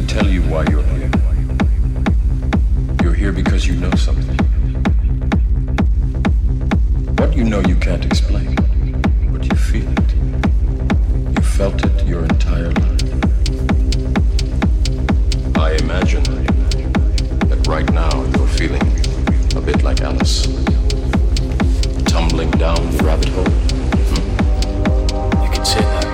me tell you why you're here. You're here because you know something. What you know you can't explain, but you feel it. You felt it your entire life. I imagine that right now you're feeling a bit like Alice, tumbling down the rabbit hole. You can say that.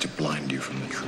To blind you from the truth.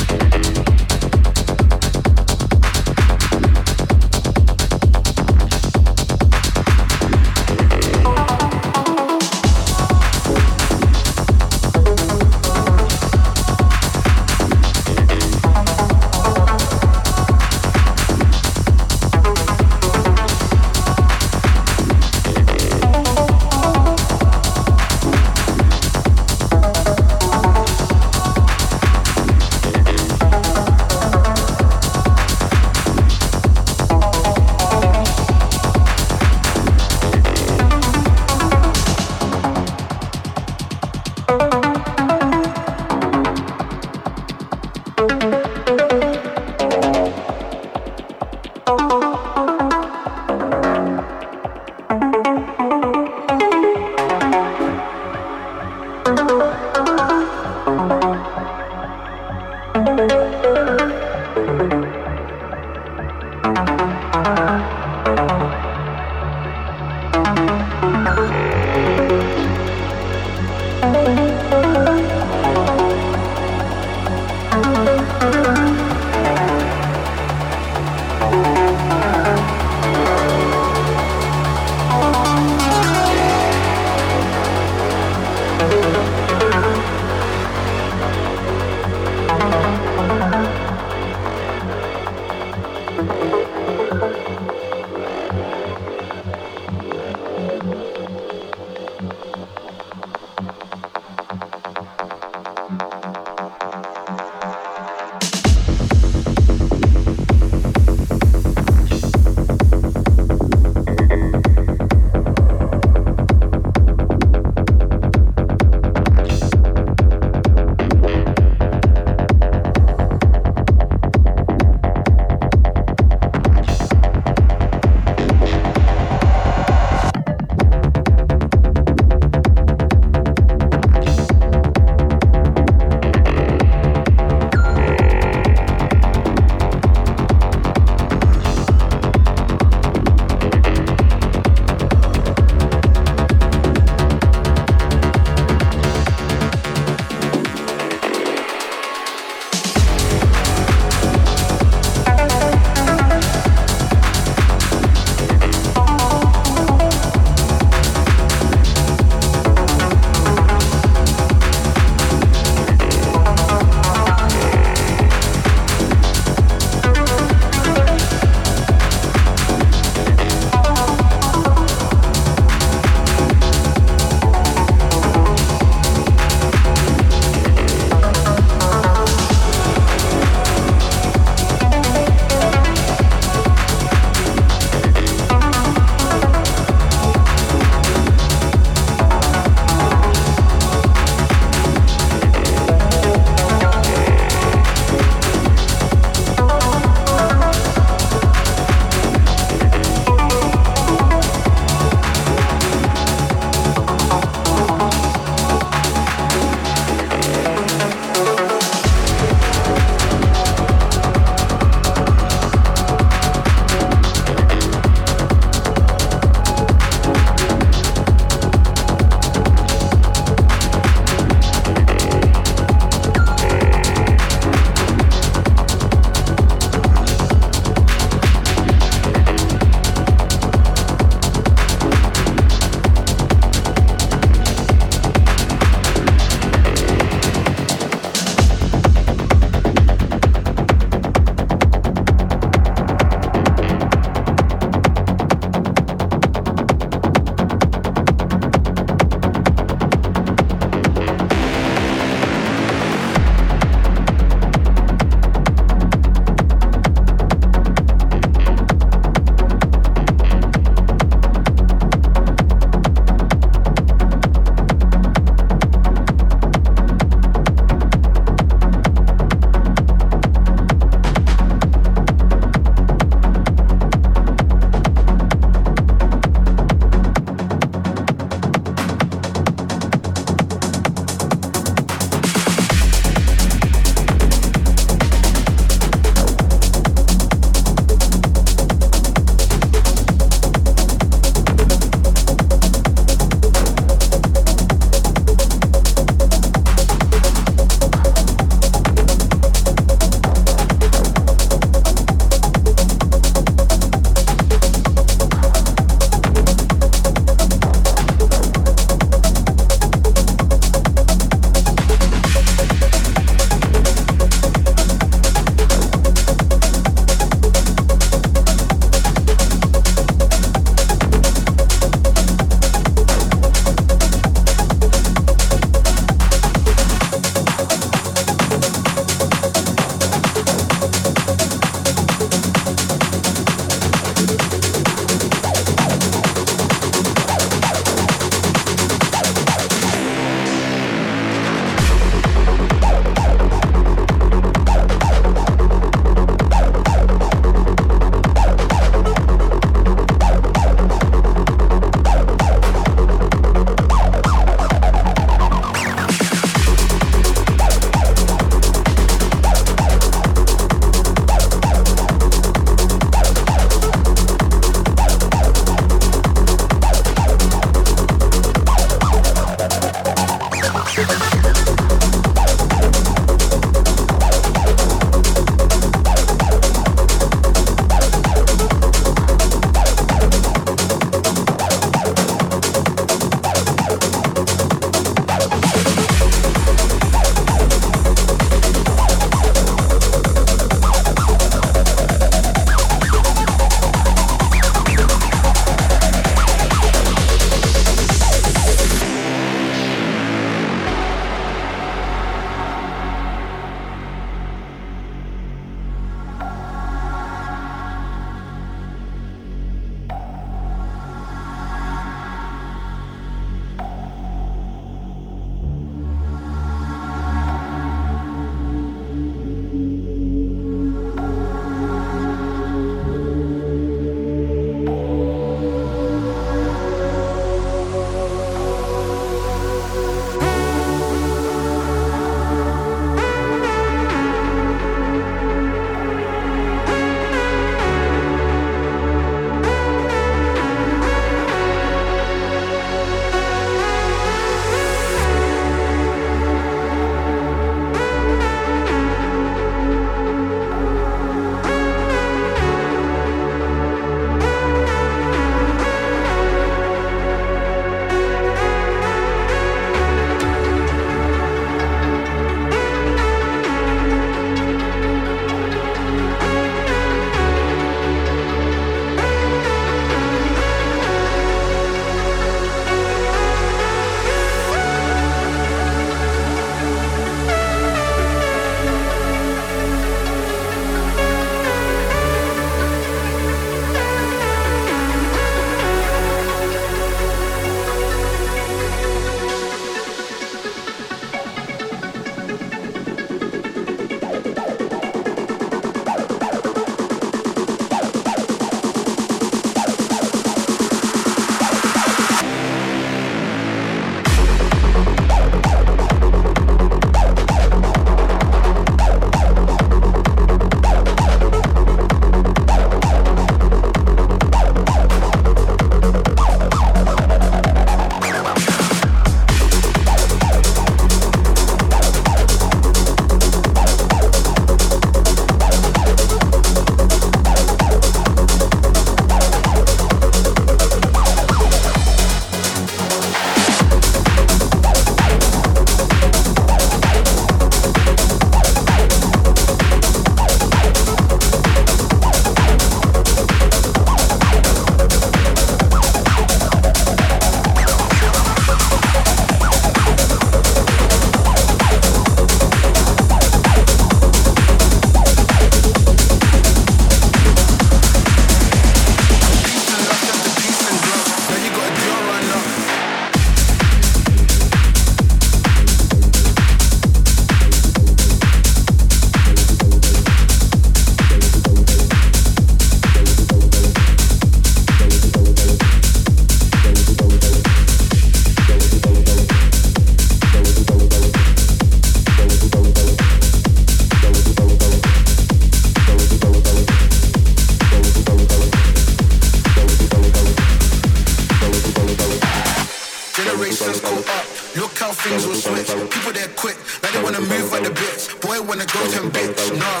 wanna move like the bitch. Boy wanna go ten bitch. Nah,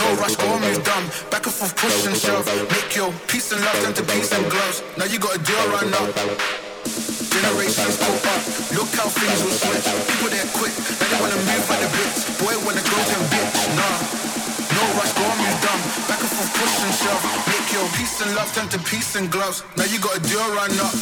no rush, all move dumb. Back and forth, push and shove. Make your peace and love turn to peace and gloves. Now you got a deal right now. Generations go up. Look how things will switch. People there quick. Now they wanna move like the bitch. Boy wanna go ten bitch. Nah, no rush, all move dumb. Back and forth, push and shove. Make your peace and love turn to peace and gloves. Now you got a deal right now.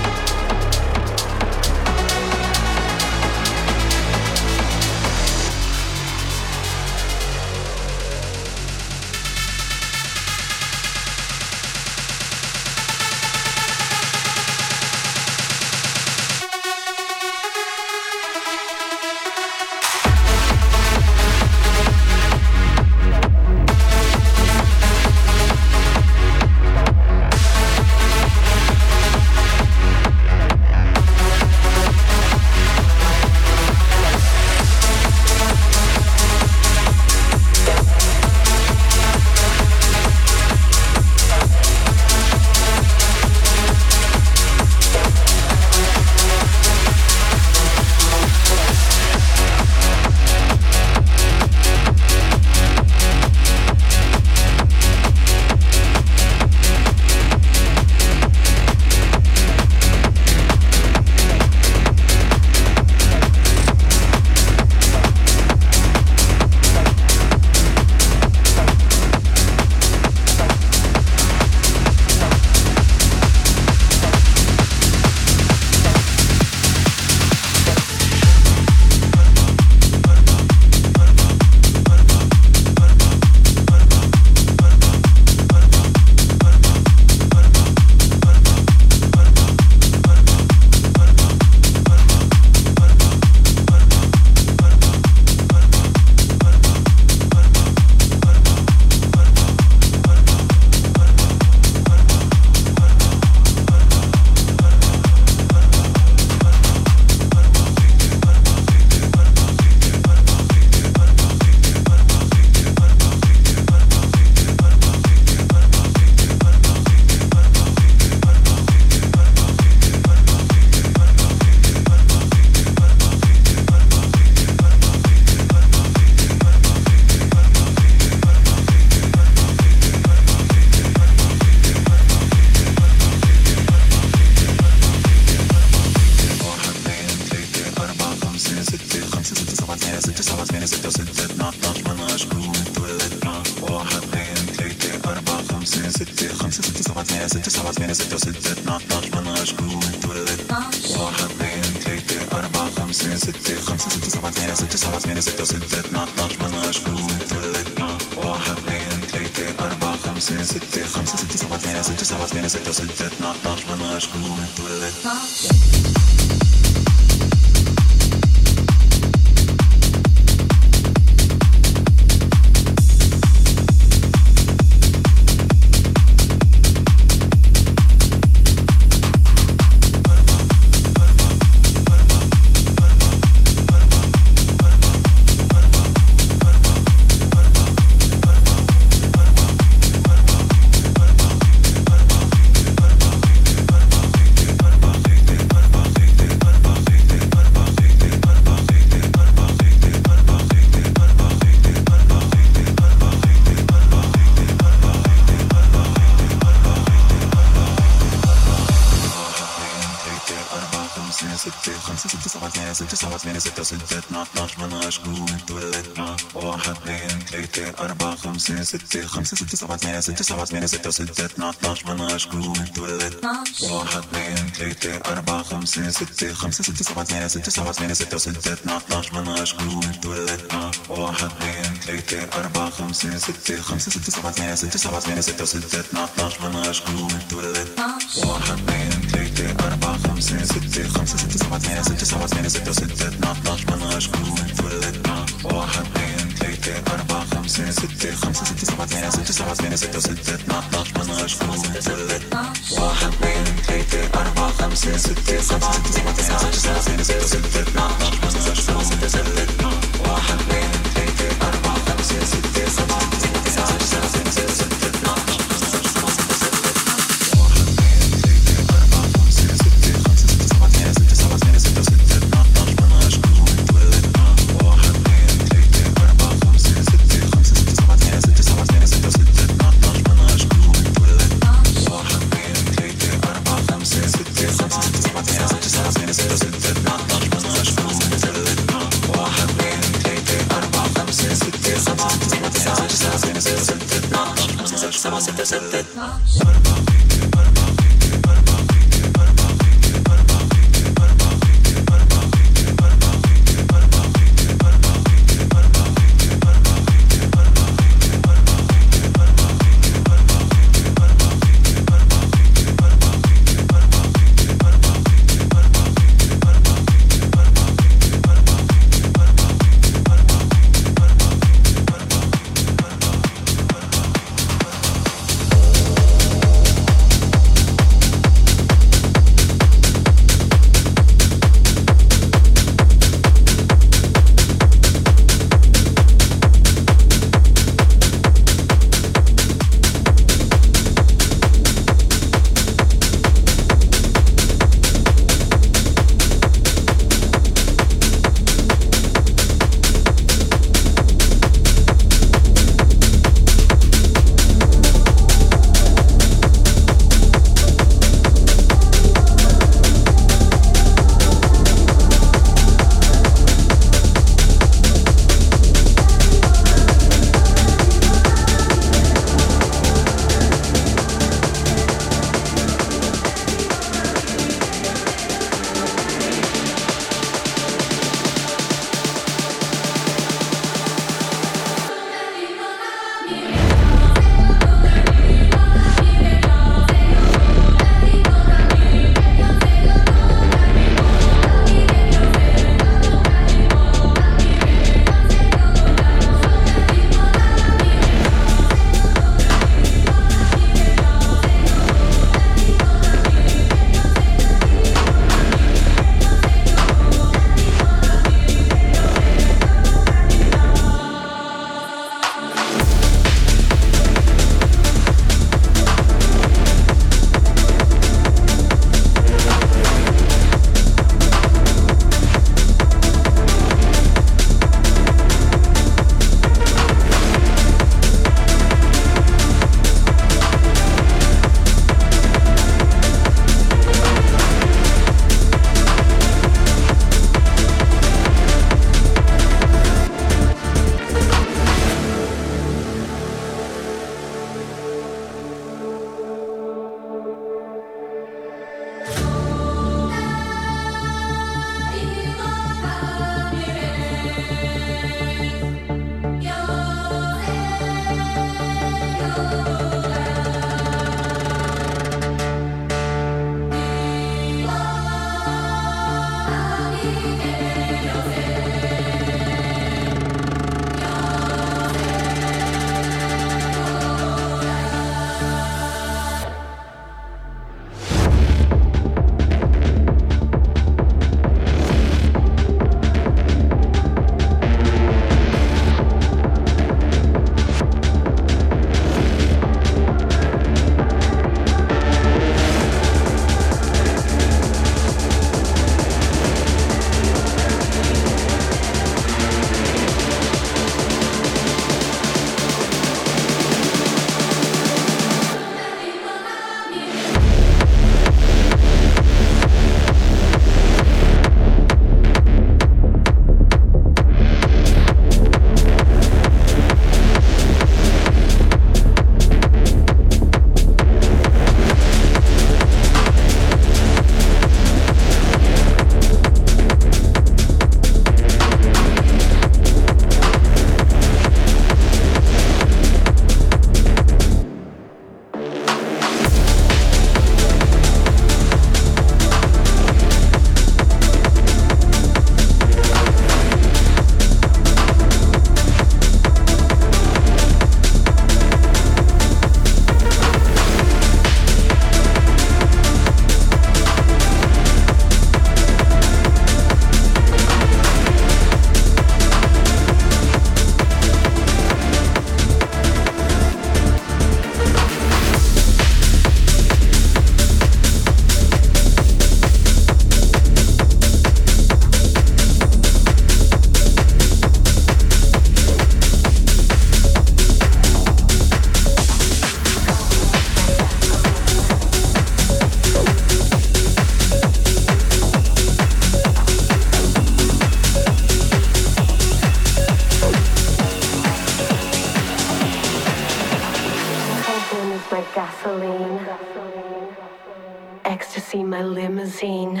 ecstasy, my limousine.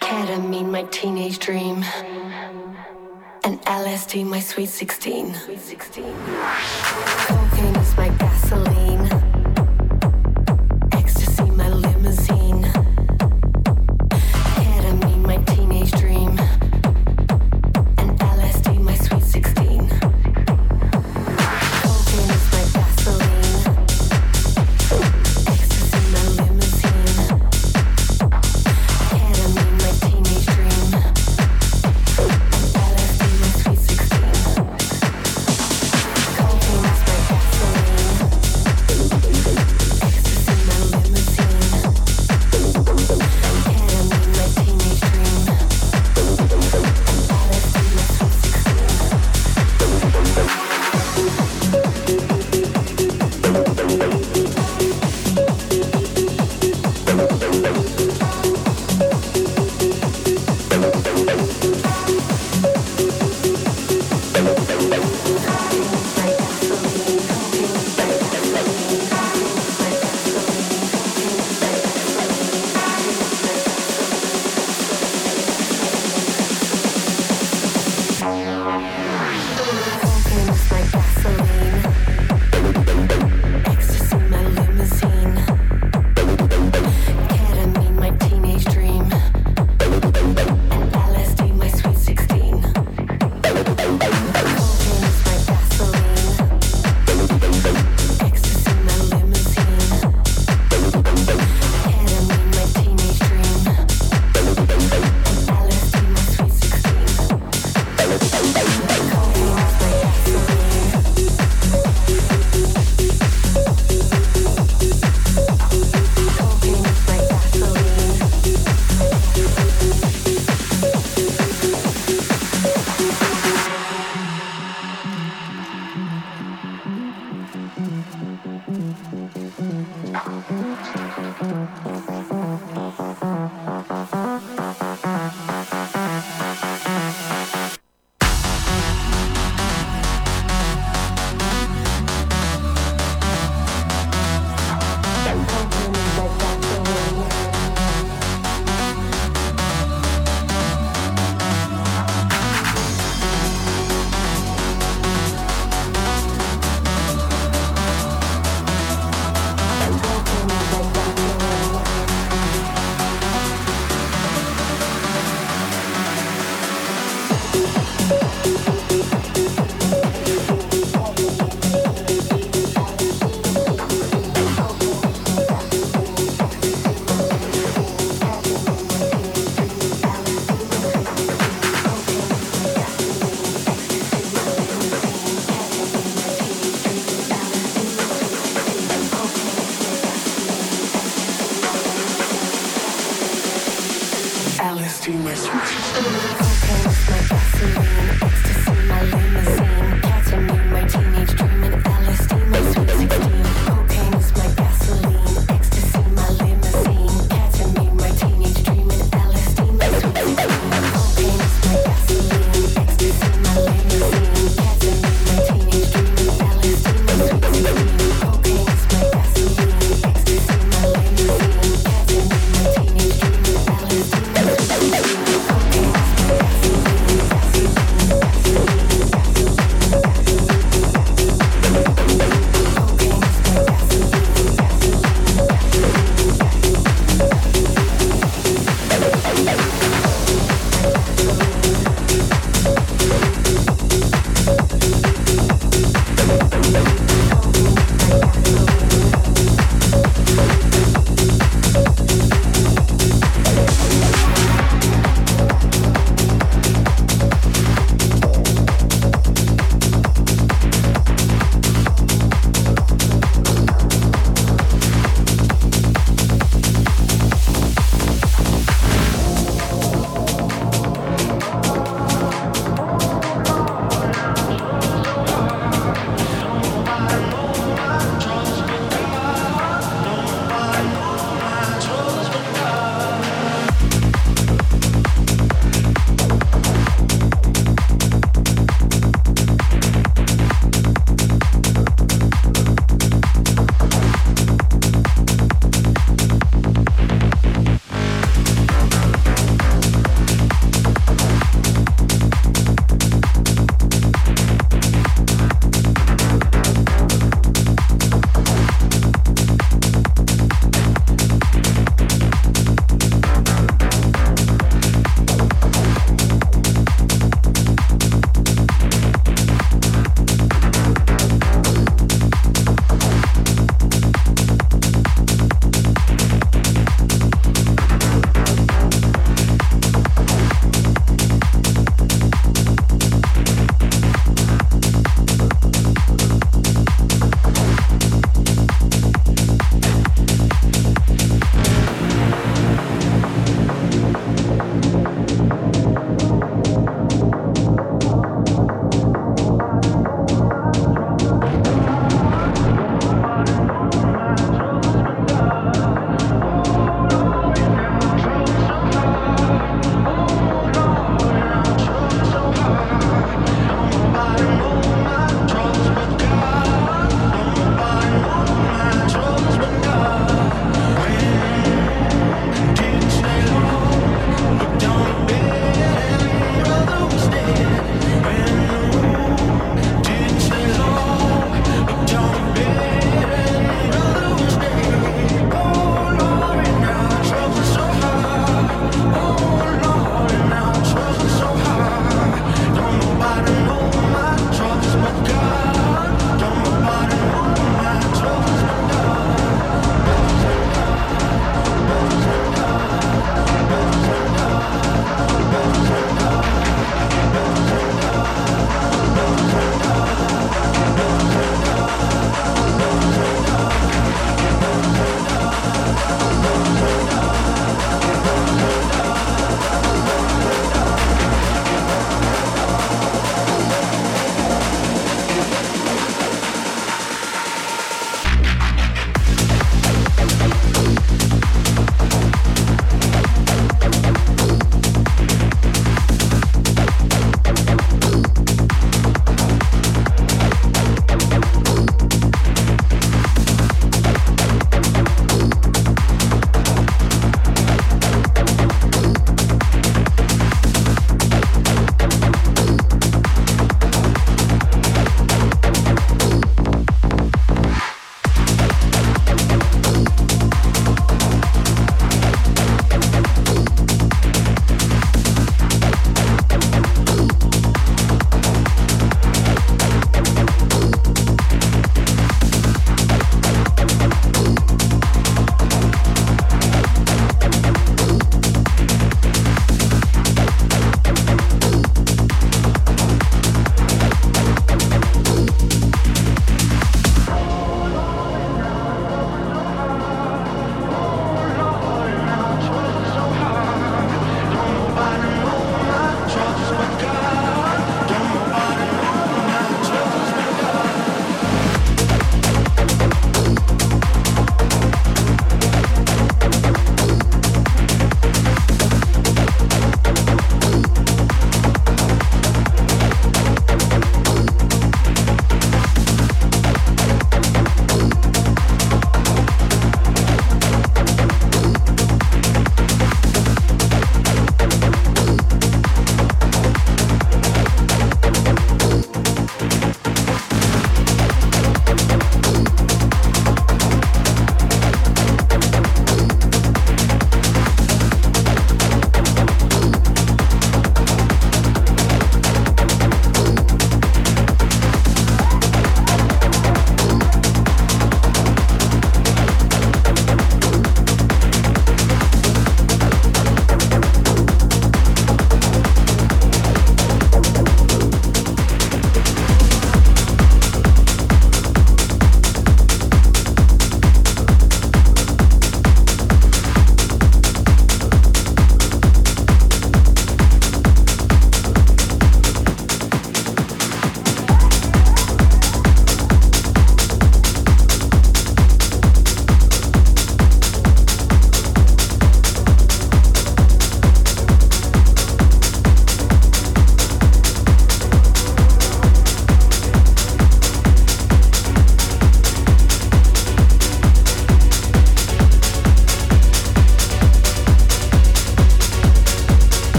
Ketamine, my teenage dream. And LSD, my sweet 16. Cocaine is my gasoline. Ecstasy, my limousine. Ketamine, my teenage dream. And LSD, my sweet 16. Cocaine is my gasoline. Ecstasy, my limousine. Ketamine, my teenage dream. And LSD, my sweet 16. Cocaine is my gasoline. Ecstasy, my limousine. Ketamine, my teenage dream. And LSD, my sweet 16. Cocaine is my gasoline. Ecstasy, my limousine. Ketamine, my teenage dream. And LSD, my sweet 16. Cocaine is my gasoline. Ecstasy, my limousine. Ketamine, my teenage dream. And LSD, my sweet 16. Cocaine is my gasoline. Cocaine is my gasoline. Cocaine is my gasoline. Cocaine is my gasoline. LSD, my Cocaine is my gasoline. Ecstasy, my limousine. Ketamine, my teenage dream. And LSD, my sweet 16. Cocaine is my gasoline. Ecstasy, my limousine. Ketamine, my teenage dream. And LSD, my sweet 16. Cocaine is my gasoline. Ecstasy, my limousine. Ketamine, my teenage dream. And LSD, my sweet 16. Cocaine is my gasoline. Ecstasy, my limousine. Ketamine, my teenage dream. And LSD, my sweet 16. Cocaine is my gasoline.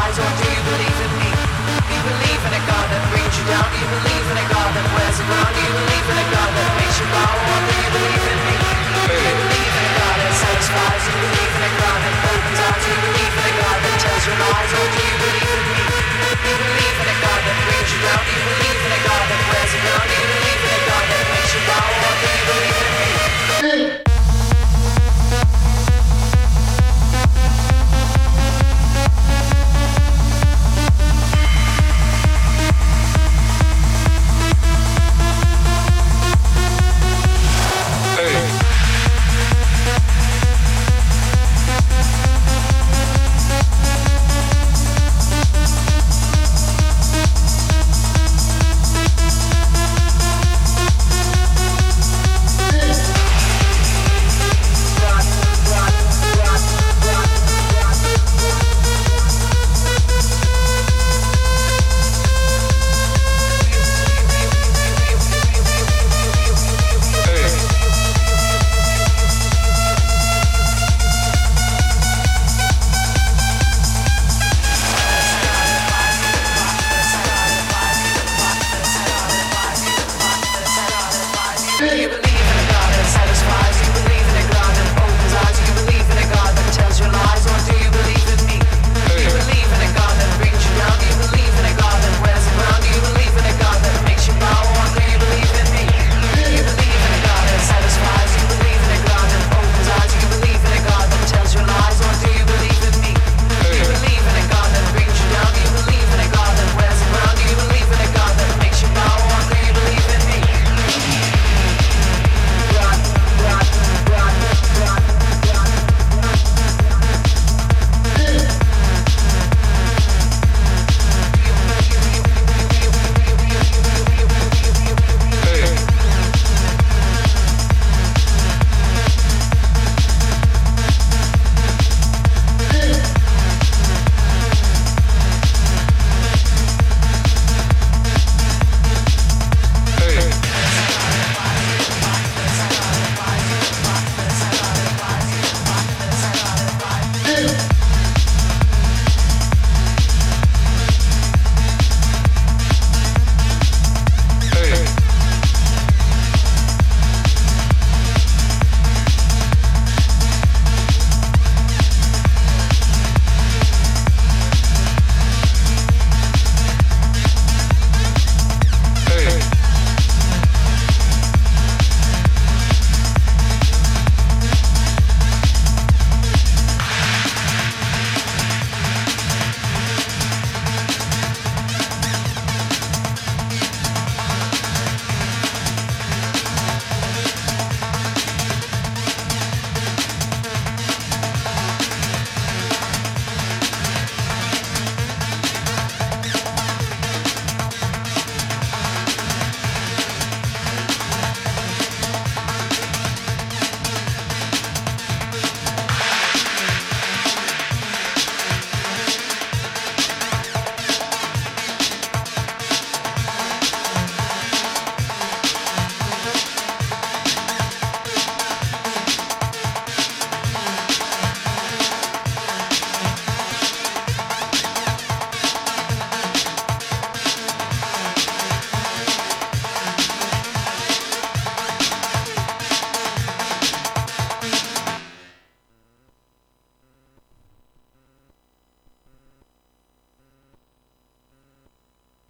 eyes, or do you believe in me? Do you believe in a God that brings you down? Do you believe in a God that wears you down? Do you believe in a God that makes you bow? Or do you believe in me? Do you believe in a God that satisfies? Do you believe in a God that opens eyes? Do you believe in a God that tells your lies? Or do you